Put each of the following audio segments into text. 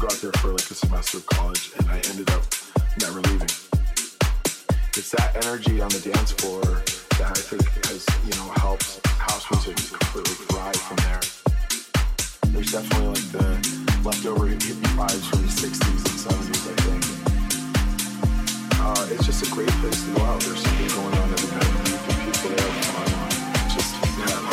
go out there for like a semester of college, and I ended up never leaving. It's that energy on the dance floor that I think has, you know, helped house music completely thrive from there. There's definitely like the leftover hippie vibes from the 60s and 70s, I think. It's just a great place to go out. There's something going on every night. People there online. Just, yeah, like,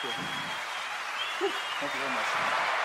Thank you. Thank you very much.